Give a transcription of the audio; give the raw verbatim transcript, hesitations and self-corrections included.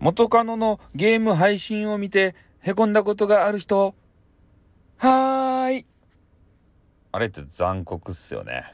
元カノのゲーム配信を見てへこんだことがある人、はーい。あれって残酷っすよね。